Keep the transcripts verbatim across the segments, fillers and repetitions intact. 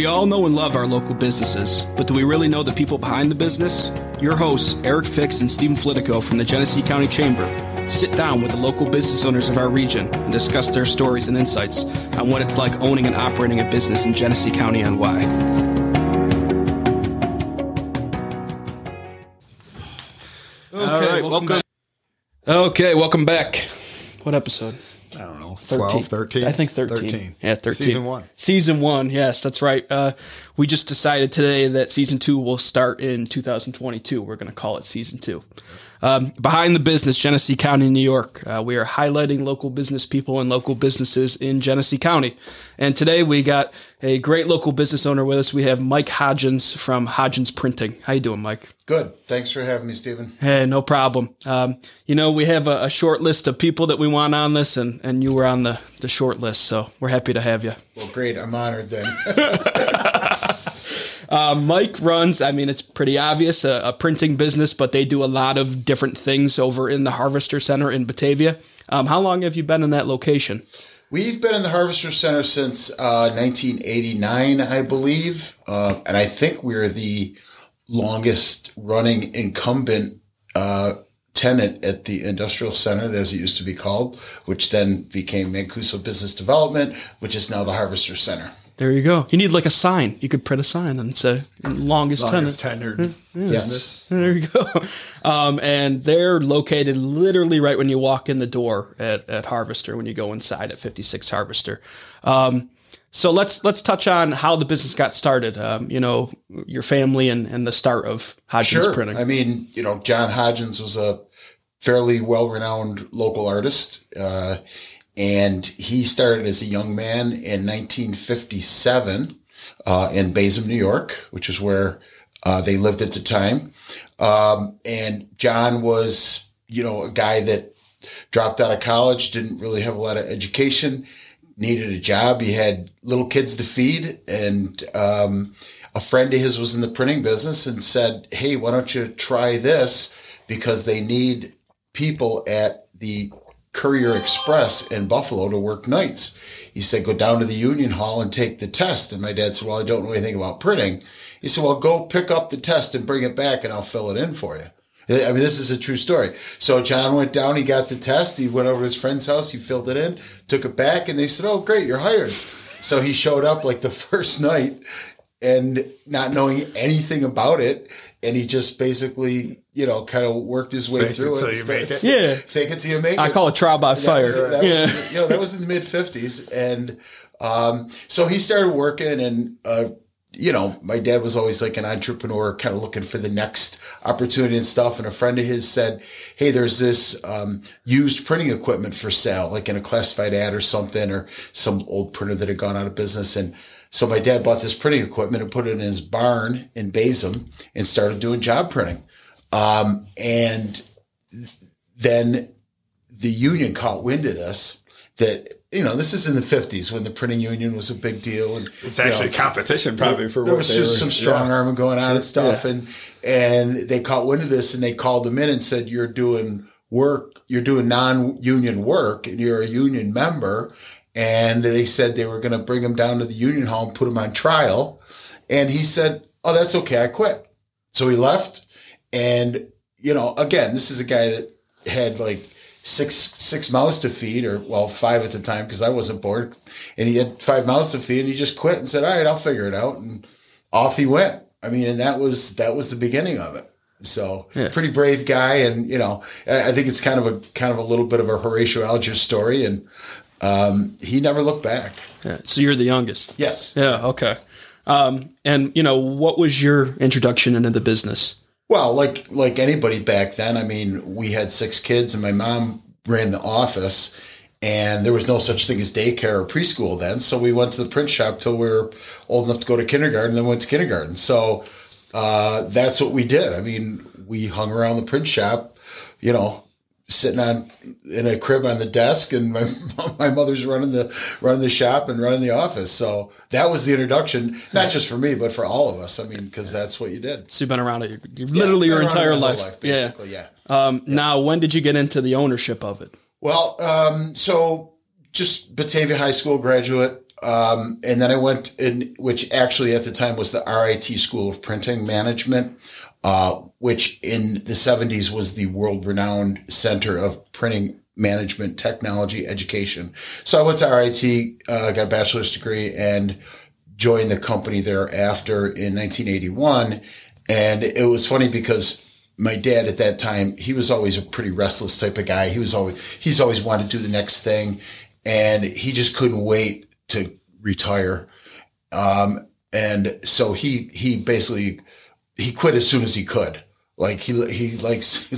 We all know and love our local businesses, but do we really know the people behind the business? Your hosts, Eric Fix and Stephen Flitico from the Genesee County Chamber, sit down with the local business owners of our region and discuss their stories and insights on what it's like owning and operating a business in Genesee County and why. Okay, all right, welcome, welcome back. Okay, welcome back. What episode? I don't know, twelve, thirteen? I think thirteen. thirteen. Yeah, thirteen. Season one. Season one, yes, that's right. Uh, we just decided today that season two will start in two thousand twenty-two. We're going to call it season two. Um, behind the business, Genesee County, New York. Uh, we are highlighting local business people and local businesses in Genesee County. And today we got a great local business owner with us. We have Mike Hodgins from Hodgins Printing. How you doing, Mike? Good. Thanks for having me, Stephen. Hey, no problem. Um, you know, we have a, a short list of people that we want on this, and, and you were on the, the short list, so we're happy to have you. Well, great. I'm honored then. Uh, Mike runs, I mean, it's pretty obvious, a, a printing business, but they do a lot of different things over in the Harvester Center in Batavia. Um, how long have you been in that location? We've been in the Harvester Center since uh, nineteen eighty-nine, I believe. Uh, and I think we're the longest running incumbent uh, tenant at the Industrial Center, as it used to be called, which then became Mancuso Business Development, which is now the Harvester Center. There you go. You need like a sign. You could print a sign and say longest, longest tenant. Tenured. Yes. yes. There you go. Um, and they're located literally right when you walk in the door at, at Harvester, when you go inside at fifty-six Harvester. Um, so let's let's touch on how the business got started, um, you know, your family and, and the start of Hodgins sure. Printing. I mean, you know, John Hodgins was a fairly well-renowned local artist. Uh And he started as a young man in nineteen fifty-seven uh, in Basin, New York, which is where uh, they lived at the time. Um, and John was, you know, a guy that dropped out of college, didn't really have a lot of education, needed a job. He had little kids to feed. And um, a friend of his was in the printing business and said, hey, why don't you try this? Because they need people at the Courier Express in Buffalo to work nights. He said, go down to the Union Hall and take the test. And my dad said, well, I don't know anything about printing. He said, well, go pick up the test and bring it back and I'll fill it in for you. I mean, this is a true story. So John went down, he got the test, he went over to his friend's house, he filled it in, took it back, and they said, oh, great, you're hired. So he showed up like the first night and not knowing anything about it. And he just basically, you know, kind of worked his way fake through it. Fake it till you make it. Yeah. Fake it till you make it. I call it trial by fire. Was, that yeah. was, you know, that was in the mid-fifties. And um, so he started working and, uh, you know, my dad was always like an entrepreneur kind of looking for the next opportunity and stuff. And a friend of his said, hey, there's this um, used printing equipment for sale, like in a classified ad or something, or some old printer that had gone out of business. And so my dad bought this printing equipment and put it in his barn in Basem and started doing job printing. Um, and then the union caught wind of this, that, you know, this is in the fifties when the printing union was a big deal. And it's actually know, competition probably for there what was they just were, some strong yeah. arming going on and stuff. Yeah. And, and they caught wind of this and they called them in and said, you're doing work, you're doing non-union work and you're a union member. And they said they were going to bring him down to the union hall and put him on trial. And he said, oh, that's okay. I quit. So he left. And, you know, again, this is a guy that had like six, six mouths to feed, or well, five at the time, because I wasn't born. And he had five mouths to feed and he just quit and said, all right, I'll figure it out. And off he went. I mean, and that was, that was the beginning of it. So yeah. pretty brave guy. And, you know, I think it's kind of a, kind of a little bit of a Horatio Alger story. And, Um, he never looked back. Yeah. So you're the youngest? Yes. Yeah. Okay. Um, and you know, what was your introduction into the business? Well, like, like anybody back then, I mean, we had six kids and my mom ran the office and there was no such thing as daycare or preschool then. So we went to the print shop till we were old enough to go to kindergarten, then went to kindergarten. So, uh, that's what we did. I mean, we hung around the print shop, you know, sitting on in a crib on the desk, and my my mother's running the running the shop and running the office. So that was the introduction, not just for me, but for all of us. I mean, because that's what you did. So you've been around it your, literally yeah, your entire life. life, basically. Yeah. yeah. Um, yeah. Now, when did you get into the ownership of it? Well, um, so just Batavia High School graduate, Um, and then I went in, which actually at the time was the R I T School of Printing Management, uh, which in the seventies was the world-renowned center of printing management technology education. So I went to R I T, uh, got a bachelor's degree, and joined the company thereafter in nineteen eighty-one. And it was funny because my dad at that time, he was always a pretty restless type of guy. He was always, he's always wanted to do the next thing, and he just couldn't wait to retire. Um, and so he, he basically, he quit as soon as he could. Like he, he likes,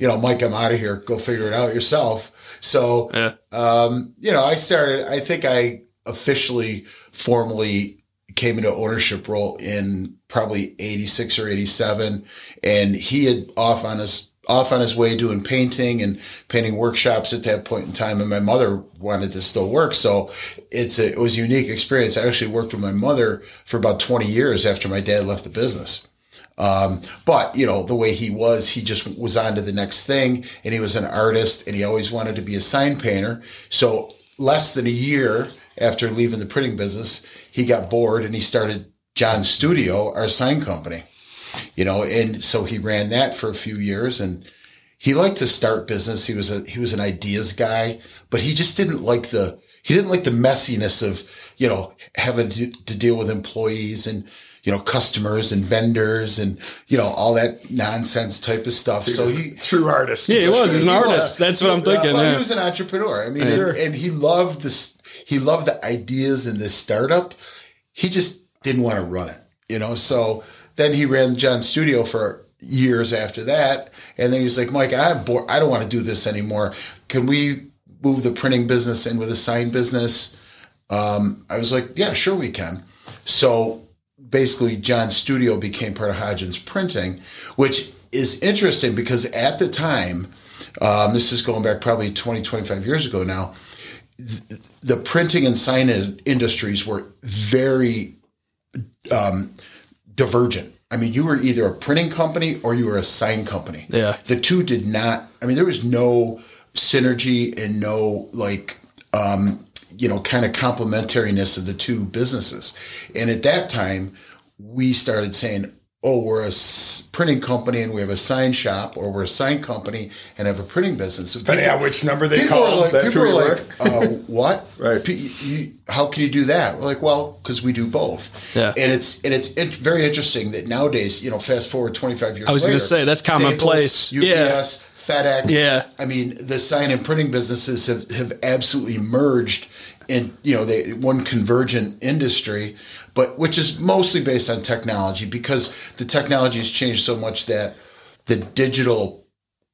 you know, Mike, I'm out of here. Go figure it out yourself. So, yeah. um, you know, I started, I think I officially formally came into ownership role in probably eighty-six or eighty-seven. And he had off on his, off on his way doing painting and painting workshops at that point in time. And my mother wanted to still work. So it's a, it was a unique experience. I actually worked with my mother for about twenty years after my dad left the business. Um, but you know, the way he was, he just was on to the next thing, and he was an artist, and he always wanted to be a sign painter. So less than a year after leaving the printing business, he got bored and he started John's Studio, our sign company, you know, and so he ran that for a few years, and he liked to start business. He was a, he was an ideas guy, but he just didn't like the, he didn't like the messiness of, you know, having to, to deal with employees and, you know, customers and vendors and, you know, all that nonsense type of stuff. He so he true artist. Yeah, he was. He's an he artist. Was. That's what I'm thinking. Uh, well, yeah. He was an entrepreneur. I mean, yeah. and, and he loved this. He loved the ideas in this startup. He just didn't want to run it, you know? So then he ran John's Studio for years after that. And then he was like, Mike, I'm bored. I don't want to do this anymore. Can we move the printing business in with a sign business? Um, I was like, yeah, sure we can. So basically, John's Studio became part of Hodgins Printing, which is interesting because at the time, um, this is going back probably twenty, twenty-five years ago now, th- the printing and sign industries were very um, divergent. I mean, you were either a printing company or you were a sign company. Yeah. The two did not, I mean, there was no synergy and no like, um, you know, kind of complementariness of the two businesses. And at that time, we started saying, oh, we're a printing company and we have a sign shop, or we're a sign company and have a printing business. So people, depending on which number they call. Like, that's people who are like, uh, what? Right. P- you, how can you do that? We're like, well, because we do both. Yeah. And it's and it's it, very interesting that nowadays, you know, fast forward twenty-five years I was going to say, that's commonplace. Staples, U P S, yeah. FedEx. Yeah. I mean, the sign and printing businesses have, have absolutely merged in, you know, they, one convergent industry, but which is mostly based on technology, because the technology has changed so much that the digital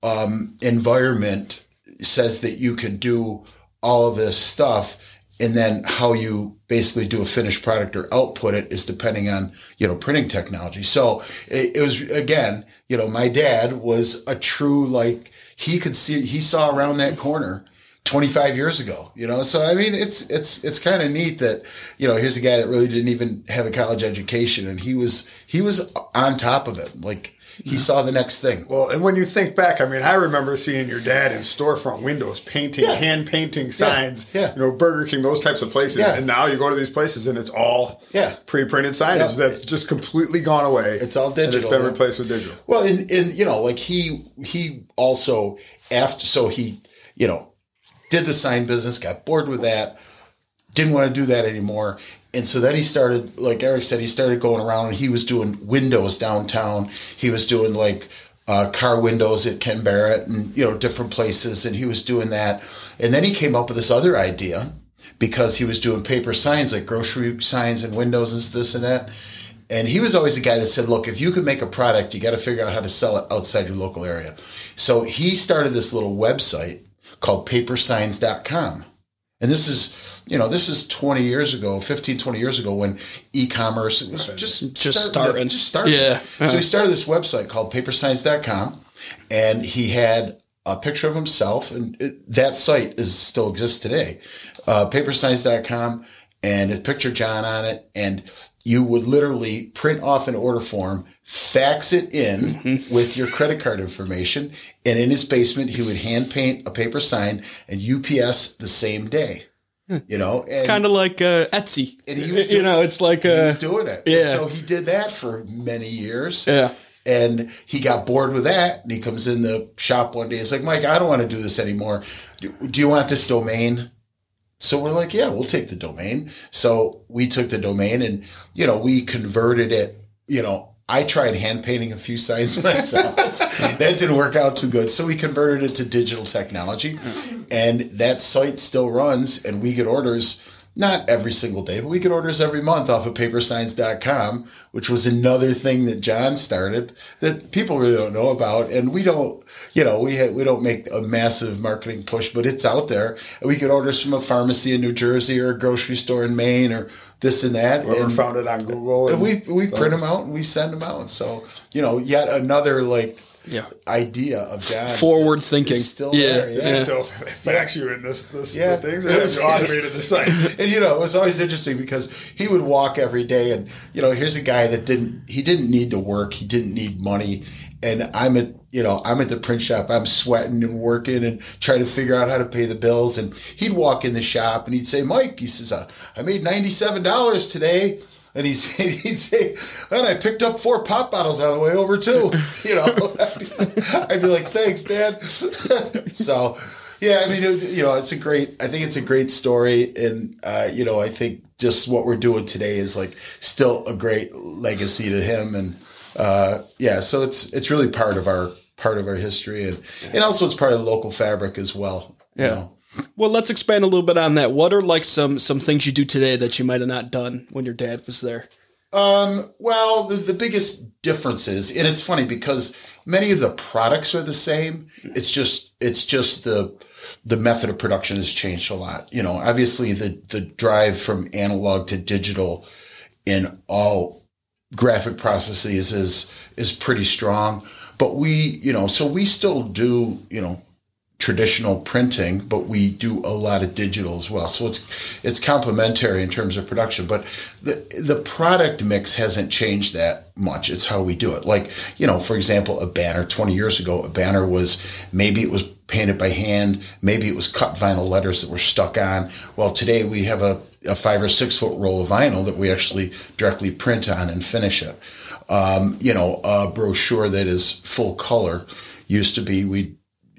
um, environment says that you can do all of this stuff. And then how you basically do a finished product or output it is depending on, you know, printing technology. So it, it was, again, you know, my dad was a true, like, he could see, he saw around that corner twenty-five years ago, you know? So, I mean, it's, it's, it's kind of neat that, you know, here's a guy that really didn't even have a college education, and he was, he was on top of it. Like, he yeah. saw the next thing. Well, and when you think back, I mean, I remember seeing your dad in storefront windows painting, yeah. hand painting signs, yeah. Yeah. you know, Burger King, those types of places. Yeah. And now you go to these places and it's all yeah. pre-printed signage yeah. that's just completely gone away. It's all digital. And it's been yeah. replaced with digital. Well, and, and, you know, like he, he also after, so he, you know, did the sign business, got bored with that, didn't want to do that anymore. And so then he started, like Eric said, he started going around, and he was doing windows downtown. He was doing like uh, car windows at Ken Barrett and, you know, different places. And he was doing that. And then he came up with this other idea, because he was doing paper signs, like grocery signs and windows and this and that. And he was always the guy that said, look, if you can make a product, you got to figure out how to sell it outside your local area. So he started this little website called paper signs dot com. And this is, you know, this is twenty years ago, fifteen, twenty years ago, when e-commerce was just, just starting. starting. Just starting. Yeah. Uh-huh. So he started this website called paper signs dot com, and he had a picture of himself, and it, that site is still exists today, uh, paper signs dot com, and it picture John on it, and you would literally print off an order form, fax it in mm-hmm. with your credit card information, and in his basement, he would hand paint a paper sign and U P S the same day. You know, and it's kind of like uh, Etsy. And he was doing, you know, it's like he uh, was doing it. Yeah. And so he did that for many years. Yeah. And he got bored with that, and he comes in the shop one day. It's like, Mike, I don't want to do this anymore. Do, do you want this domain? So we're like, yeah, we'll take the domain. So we took the domain, and you know, we converted it. You know, I tried hand painting a few signs myself. That didn't work out too good. So we converted it to digital technology, and that site still runs, and we get orders, not every single day, but we get orders every month off of paper signs dot com, which was another thing that John started that people really don't know about. And we don't, you know, we ha- we don't make a massive marketing push, but it's out there. And we get orders from a pharmacy in New Jersey or a grocery store in Maine or this and that. We're found on Google. And, and we, we print them out and we send them out. So, you know, yet another like, yeah, idea of John's forward thinking. Still yeah, there. Yeah. They still fax you in this, this yeah. things. It was automated the site, and you know it was always interesting because he would walk every day, and you know here's a guy that didn't he didn't need to work, he didn't need money, and I'm at you know I'm at the print shop, I'm sweating and working and trying to figure out how to pay the bills, and he'd walk in the shop and he'd say, Mike, he says, I made ninety-seven dollars today. And he'd say, he'd say, and I picked up four pop bottles on the way over, too. You know, I'd be like, thanks, Dad. So, yeah, I mean, it, you know, it's a great, I think it's a great story. And, uh, you know, I think just what we're doing today is like still a great legacy to him. And, uh, yeah, so it's, it's really part of our, part of our history. And, and also it's part of the local fabric as well. Yeah. You know? Well, let's expand a little bit on that. What are like some, some things you do today that you might have not done when your dad was there? Um, well, the, the biggest difference is, and it's funny because many of the products are the same. It's just it's just the the method of production has changed a lot. You know, obviously the the drive from analog to digital in all graphic processes is is pretty strong. But we, you know, so we still do, you know, traditional printing, but we do a lot of digital as well. So it's it's complementary in terms of production, but the the product mix hasn't changed that much. It's how we do it. Like, you know, for example, a banner twenty years ago, a banner was, maybe it was painted by hand, maybe it was cut vinyl letters that were stuck on. Well, today we have a, a five or six foot roll of vinyl that we actually directly print on and finish it. Um, you know, a brochure that is full color used to be, we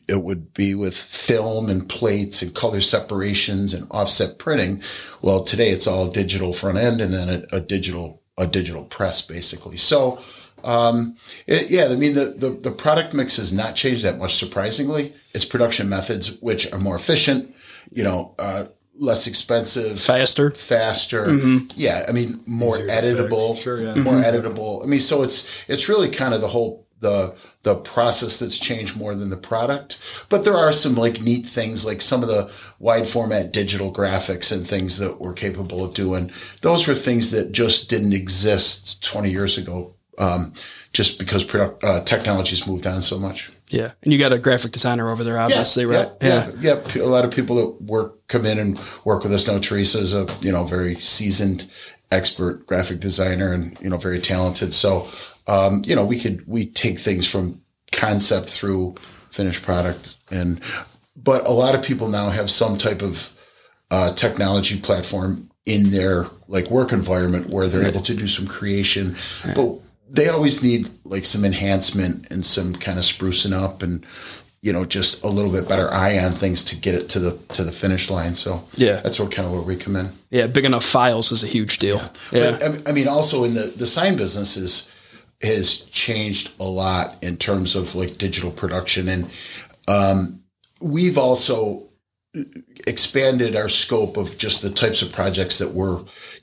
it would be with film and plates and color separations and offset printing. Well, today it's all digital front end and then a, a digital a digital press basically. So, um, it, yeah, I mean the, the the product mix has not changed that much. Surprisingly, it's production methods which are more efficient, you know, uh, less expensive, faster, faster. Mm-hmm. Yeah, I mean more Easier editable, sure, yeah. more mm-hmm. editable. I mean, so it's it's really kind of the whole. the the process that's changed more than the product. But there are some like neat things, like some of the wide format digital graphics and things that we're capable of doing. Those were things that just didn't exist twenty years ago, um, just because product, uh, technology's moved on so much. Yeah. And you got a graphic designer over there, obviously, yeah, right? Yeah, yeah. Yeah. A lot of people that work, come in and work with us now. Teresa is a, you know, very seasoned expert graphic designer and, you know, very talented. So, Um, you know, we could, we take things from concept through finished product. And, but a lot of people now have some type of, uh, technology platform in their like work environment where they're right. able to do some creation, right. but they always need like some enhancement and some kind of sprucing up and, you know, just a little bit better eye on things to get it to the, to the finish line. So yeah, that's what kind of where we come in. Yeah. Big enough files is a huge deal. Yeah. yeah. But, I mean, also in the, the sign business is, has changed a lot in terms of like digital production. And um, we've also expanded our scope of just the types of projects that we're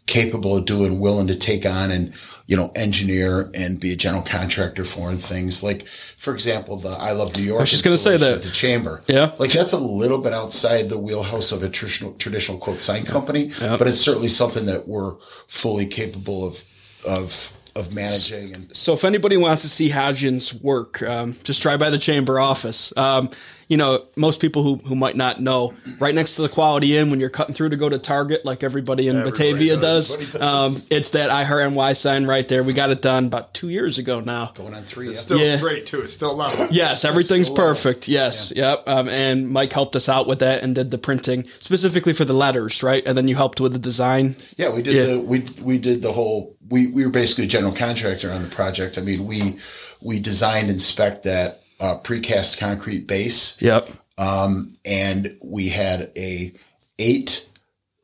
capable of doing, willing to take on and, you know, engineer and be a general contractor for and things like, for example, the I Love New York. I was just going to say that. The Chamber. Yeah. Like that's a little bit outside the wheelhouse of a traditional, traditional quote sign company, yeah. but it's certainly something that we're fully capable of, of, Of managing. And so if anybody wants to see Hodgins work, um, just drive by the Chamber office. Um, you know, most people who, who might not know, right next to the Quality Inn, when you're cutting through to go to Target, like everybody in everybody Batavia does, does. Um, it's that I R N Y sign right there. We got it done about two years ago now. Going on three. It's still yeah. straight, too. It's still level. Yes, everything's perfect. Level. Yes. Yeah. Yep. Um, and Mike helped us out with that and did the printing specifically for the letters, right? And then you helped with the design. Yeah, we did. Yeah. The, we we did the whole. We we were basically a general contractor on the project. I mean, we we designed and spec'd that. Uh, precast concrete base. Yep. Um, and we had a eight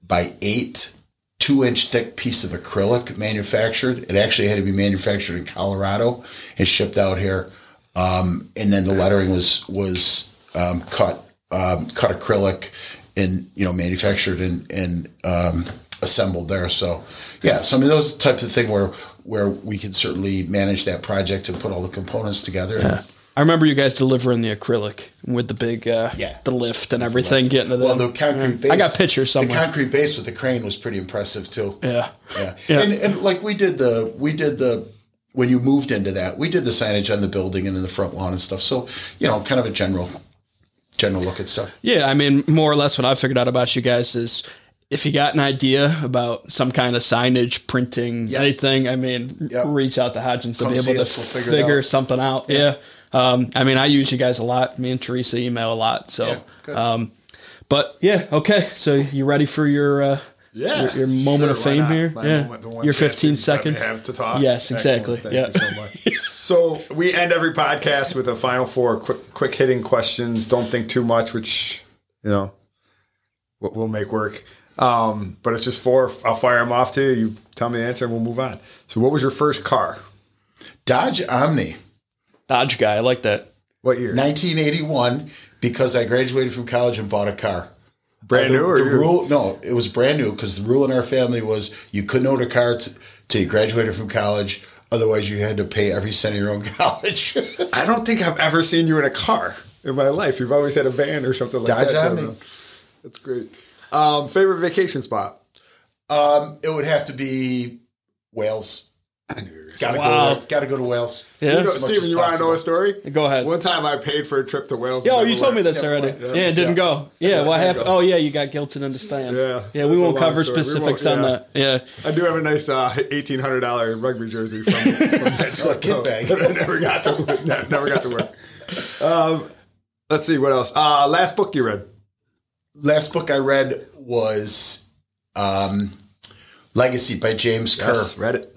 by eight, two inch thick piece of acrylic manufactured. It actually had to be manufactured in Colorado and shipped out here. Um, and then the lettering was, was, um, cut, um, cut acrylic and, you know, manufactured and, and, um, assembled there. So yeah. So I mean, those types of thing where, where we could certainly manage that project and put all the components together. Yeah. And, I remember you guys delivering the acrylic with the big, uh, yeah. the lift and everything. Lift. Getting to well, the concrete base. I got pictures somewhere. The concrete base with the crane was pretty impressive too. Yeah, yeah. yeah. And, and like we did the, we did the when you moved into that, we did the signage on the building and in the front lawn and stuff. So you know, kind of a general, general look at stuff. Yeah, I mean, more or less what I figured out about you guys is, if you got an idea about some kind of signage, printing, yep. anything, I mean, yep. reach out to Hodgins to Come be able us, to we'll figure, figure something out. Yeah. yeah. Um, I mean, I use you guys a lot. Me and Teresa email a lot. So, yeah, um, but yeah. Okay. So you ready for your, uh, yeah. your, your moment sure, of fame here? My yeah. Moment, your fifteen seconds. Have to talk. Yes, exactly. Thank yeah. you so much. So we end every podcast with a final four quick, quick hitting questions. Don't think too much, which, you know, we'll make work. Um, but it's just four. I'll fire them off to you. You tell me the answer and we'll move on. So what was your first car? Dodge Omni. Dodge guy. I like that. What year? nineteen eighty-one, because I graduated from college and bought a car. Brand uh, the, new or the rule? No, it was brand new because the rule in our family was you couldn't own a car t- till you graduated from college. Otherwise, you had to pay every cent of your own college. I don't think I've ever seen you in a car in my life. You've always had a van or something like Dodge that. Dodge Omni. That's great. Um, favorite vacation spot? Um, it would have to be Wales. Gotta wow. go. Gotta go to Wales. Yeah. You know, Stephen, you want to know a story? Go ahead. One time, I paid for a trip to Wales. Yo, you told went. me this yeah, already. Yeah, yeah, it didn't yeah. go. Yeah, what happened? Go. Oh, yeah, you got guilted into staying. Yeah, yeah. We won't cover story. specifics won't, yeah. on that. Yeah, I do have a nice uh, eighteen hundred dollar rugby jersey from, from that trip. Kid bag. I never got to. Never got to wear. Um, let's see what else. Uh, last book you read. Last book I read was um, Legacy by James yes, Kerr. Read it.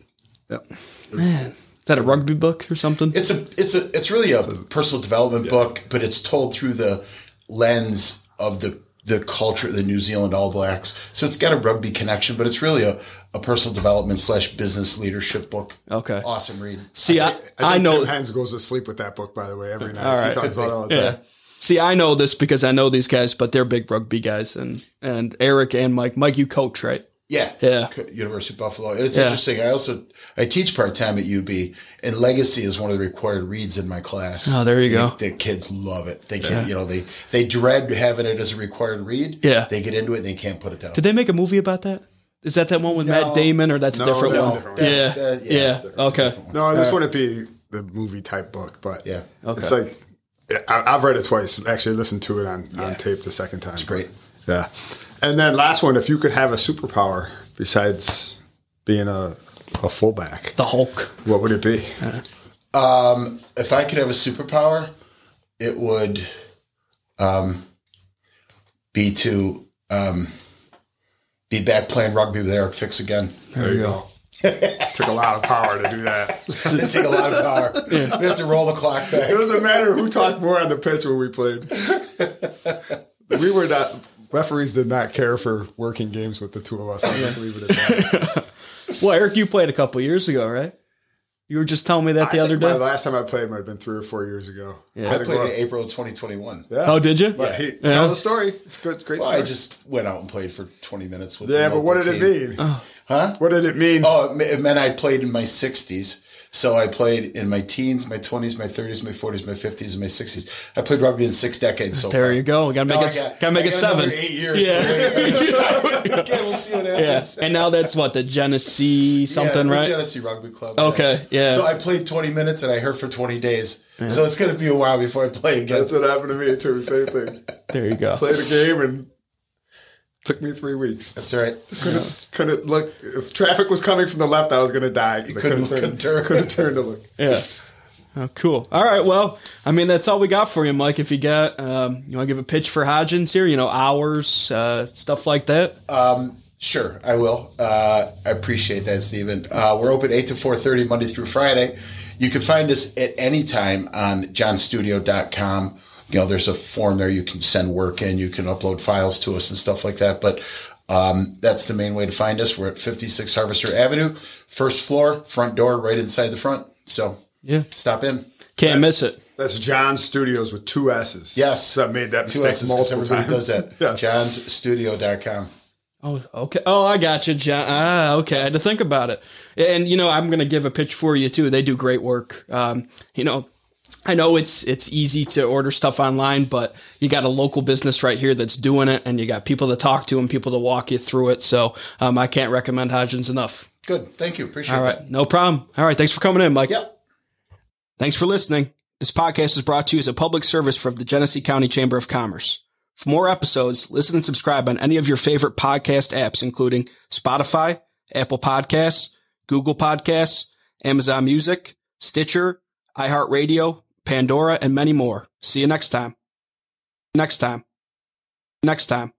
Yep. Man, is that a rugby book or something? It's a it's a it's really a it's a, personal development yeah. book, but it's told through the lens of the the culture of the New Zealand All Blacks. So it's got a rugby connection, but it's really a, a personal development slash business leadership book. Okay. Awesome read. See, I, I, think, I, I know Tim Hines goes to sleep with that book, by the way, every night. All right. He talks about it all the time. Yeah. See, I know this because I know these guys, but they're big rugby guys, and, and Eric and Mike. Mike, you coach, right? Yeah, yeah. University of Buffalo. And it's yeah. interesting. I also I teach part time at U B, and Legacy is one of the required reads in my class. Oh, there you go. The, the kids love it. They can't, yeah. you know, they they dread having it as a required read. Yeah, they get into it and they can't put it down. Did they make a movie about that? Is that that one with no. Matt Damon, or that's no, a different that's one? A different one. That's, yeah, that, yeah, yeah. That's, that's okay. One. No, this All wouldn't right. be the movie type book, but yeah, okay. It's like. I've read it twice. Actually, I listened to it on, yeah. on tape the second time. It's great. Yeah. And then last one, if you could have a superpower besides being a, a fullback. The Hulk. What would it be? Uh-huh. Um, if I could have a superpower, it would um, be to um, be back playing rugby with Eric Fix again. There, there you go. go. It took a lot of power to do that. It took a lot of power. Yeah. We have to roll the clock back. It doesn't matter who talked more on the pitch when we played. We were not referees did not care for working games with the two of us. I'll just leave it at that. Well, Eric, you played a couple years ago, right? You were just telling me that the I other day. The last time I played might have been three or four years ago. Yeah. I, I played in April of twenty twenty-one. Yeah. Oh, did you? But yeah. He, yeah. Tell the story. It's good. It's great well, story. I just went out and played for twenty minutes with. Yeah, but what did team. it mean? Oh. Huh? What did it mean? Oh, it meant I played in my sixties. So I played in my teens, my twenties, my thirties, my forties, my fifties, and my sixties. I played rugby in six decades so there far. There you go. Got to make it got to make it seven. Eight years. Yeah. Okay, we'll see what happens. Yeah. And now that's what, the Genesee something, yeah, right? Genesee Rugby Club. Okay, right? Yeah. So I played twenty minutes and I hurt for twenty days. Yeah. So it's going to be a while before I play again. That's what happened to me too. Same thing. There you go. Played a game and took me three weeks. That's right. Couldn't, yeah. couldn't look. If traffic was coming from the left, I was going to die. You couldn't, couldn't turn. Couldn't turn to look. Yeah. Oh, cool. All right. Well, I mean, that's all we got for you, Mike. If you got, um, you want to give a pitch for Hodgins here? You know, hours, uh, stuff like that. Um, sure, I will. Uh, I appreciate that, Stephen. Uh, we're open eight to four thirty Monday through Friday. You can find us at any time on john studio dot com. You know, there's a form there you can send work in, you can upload files to us and stuff like that. But um, that's the main way to find us. We're at fifty-six Harvester Avenue, first floor, front door, right inside the front. So yeah, stop in. Can't that's, miss it. That's John's Studios with two S's. Yes. So I made that two mistake S's multiple times. Does that. Yes. johns studio dot com. Oh, okay. Oh, I got you, John. Ah, okay. I had to think about it. And, you know, I'm going to give a pitch for you, too. They do great work. Um, you know, I know it's it's easy to order stuff online, but you got a local business right here that's doing it, and you got people to talk to and people to walk you through it. So um, I can't recommend Hodgins enough. Good. Thank you. Appreciate it. All right. That. No problem. All right. Thanks for coming in, Mike. Yep. Thanks for listening. This podcast is brought to you as a public service from the Genesee County Chamber of Commerce. For more episodes, listen and subscribe on any of your favorite podcast apps, including Spotify, Apple Podcasts, Google Podcasts, Amazon Music, Stitcher, iHeartRadio, Pandora, and many more. See you next time. Next time. Next time.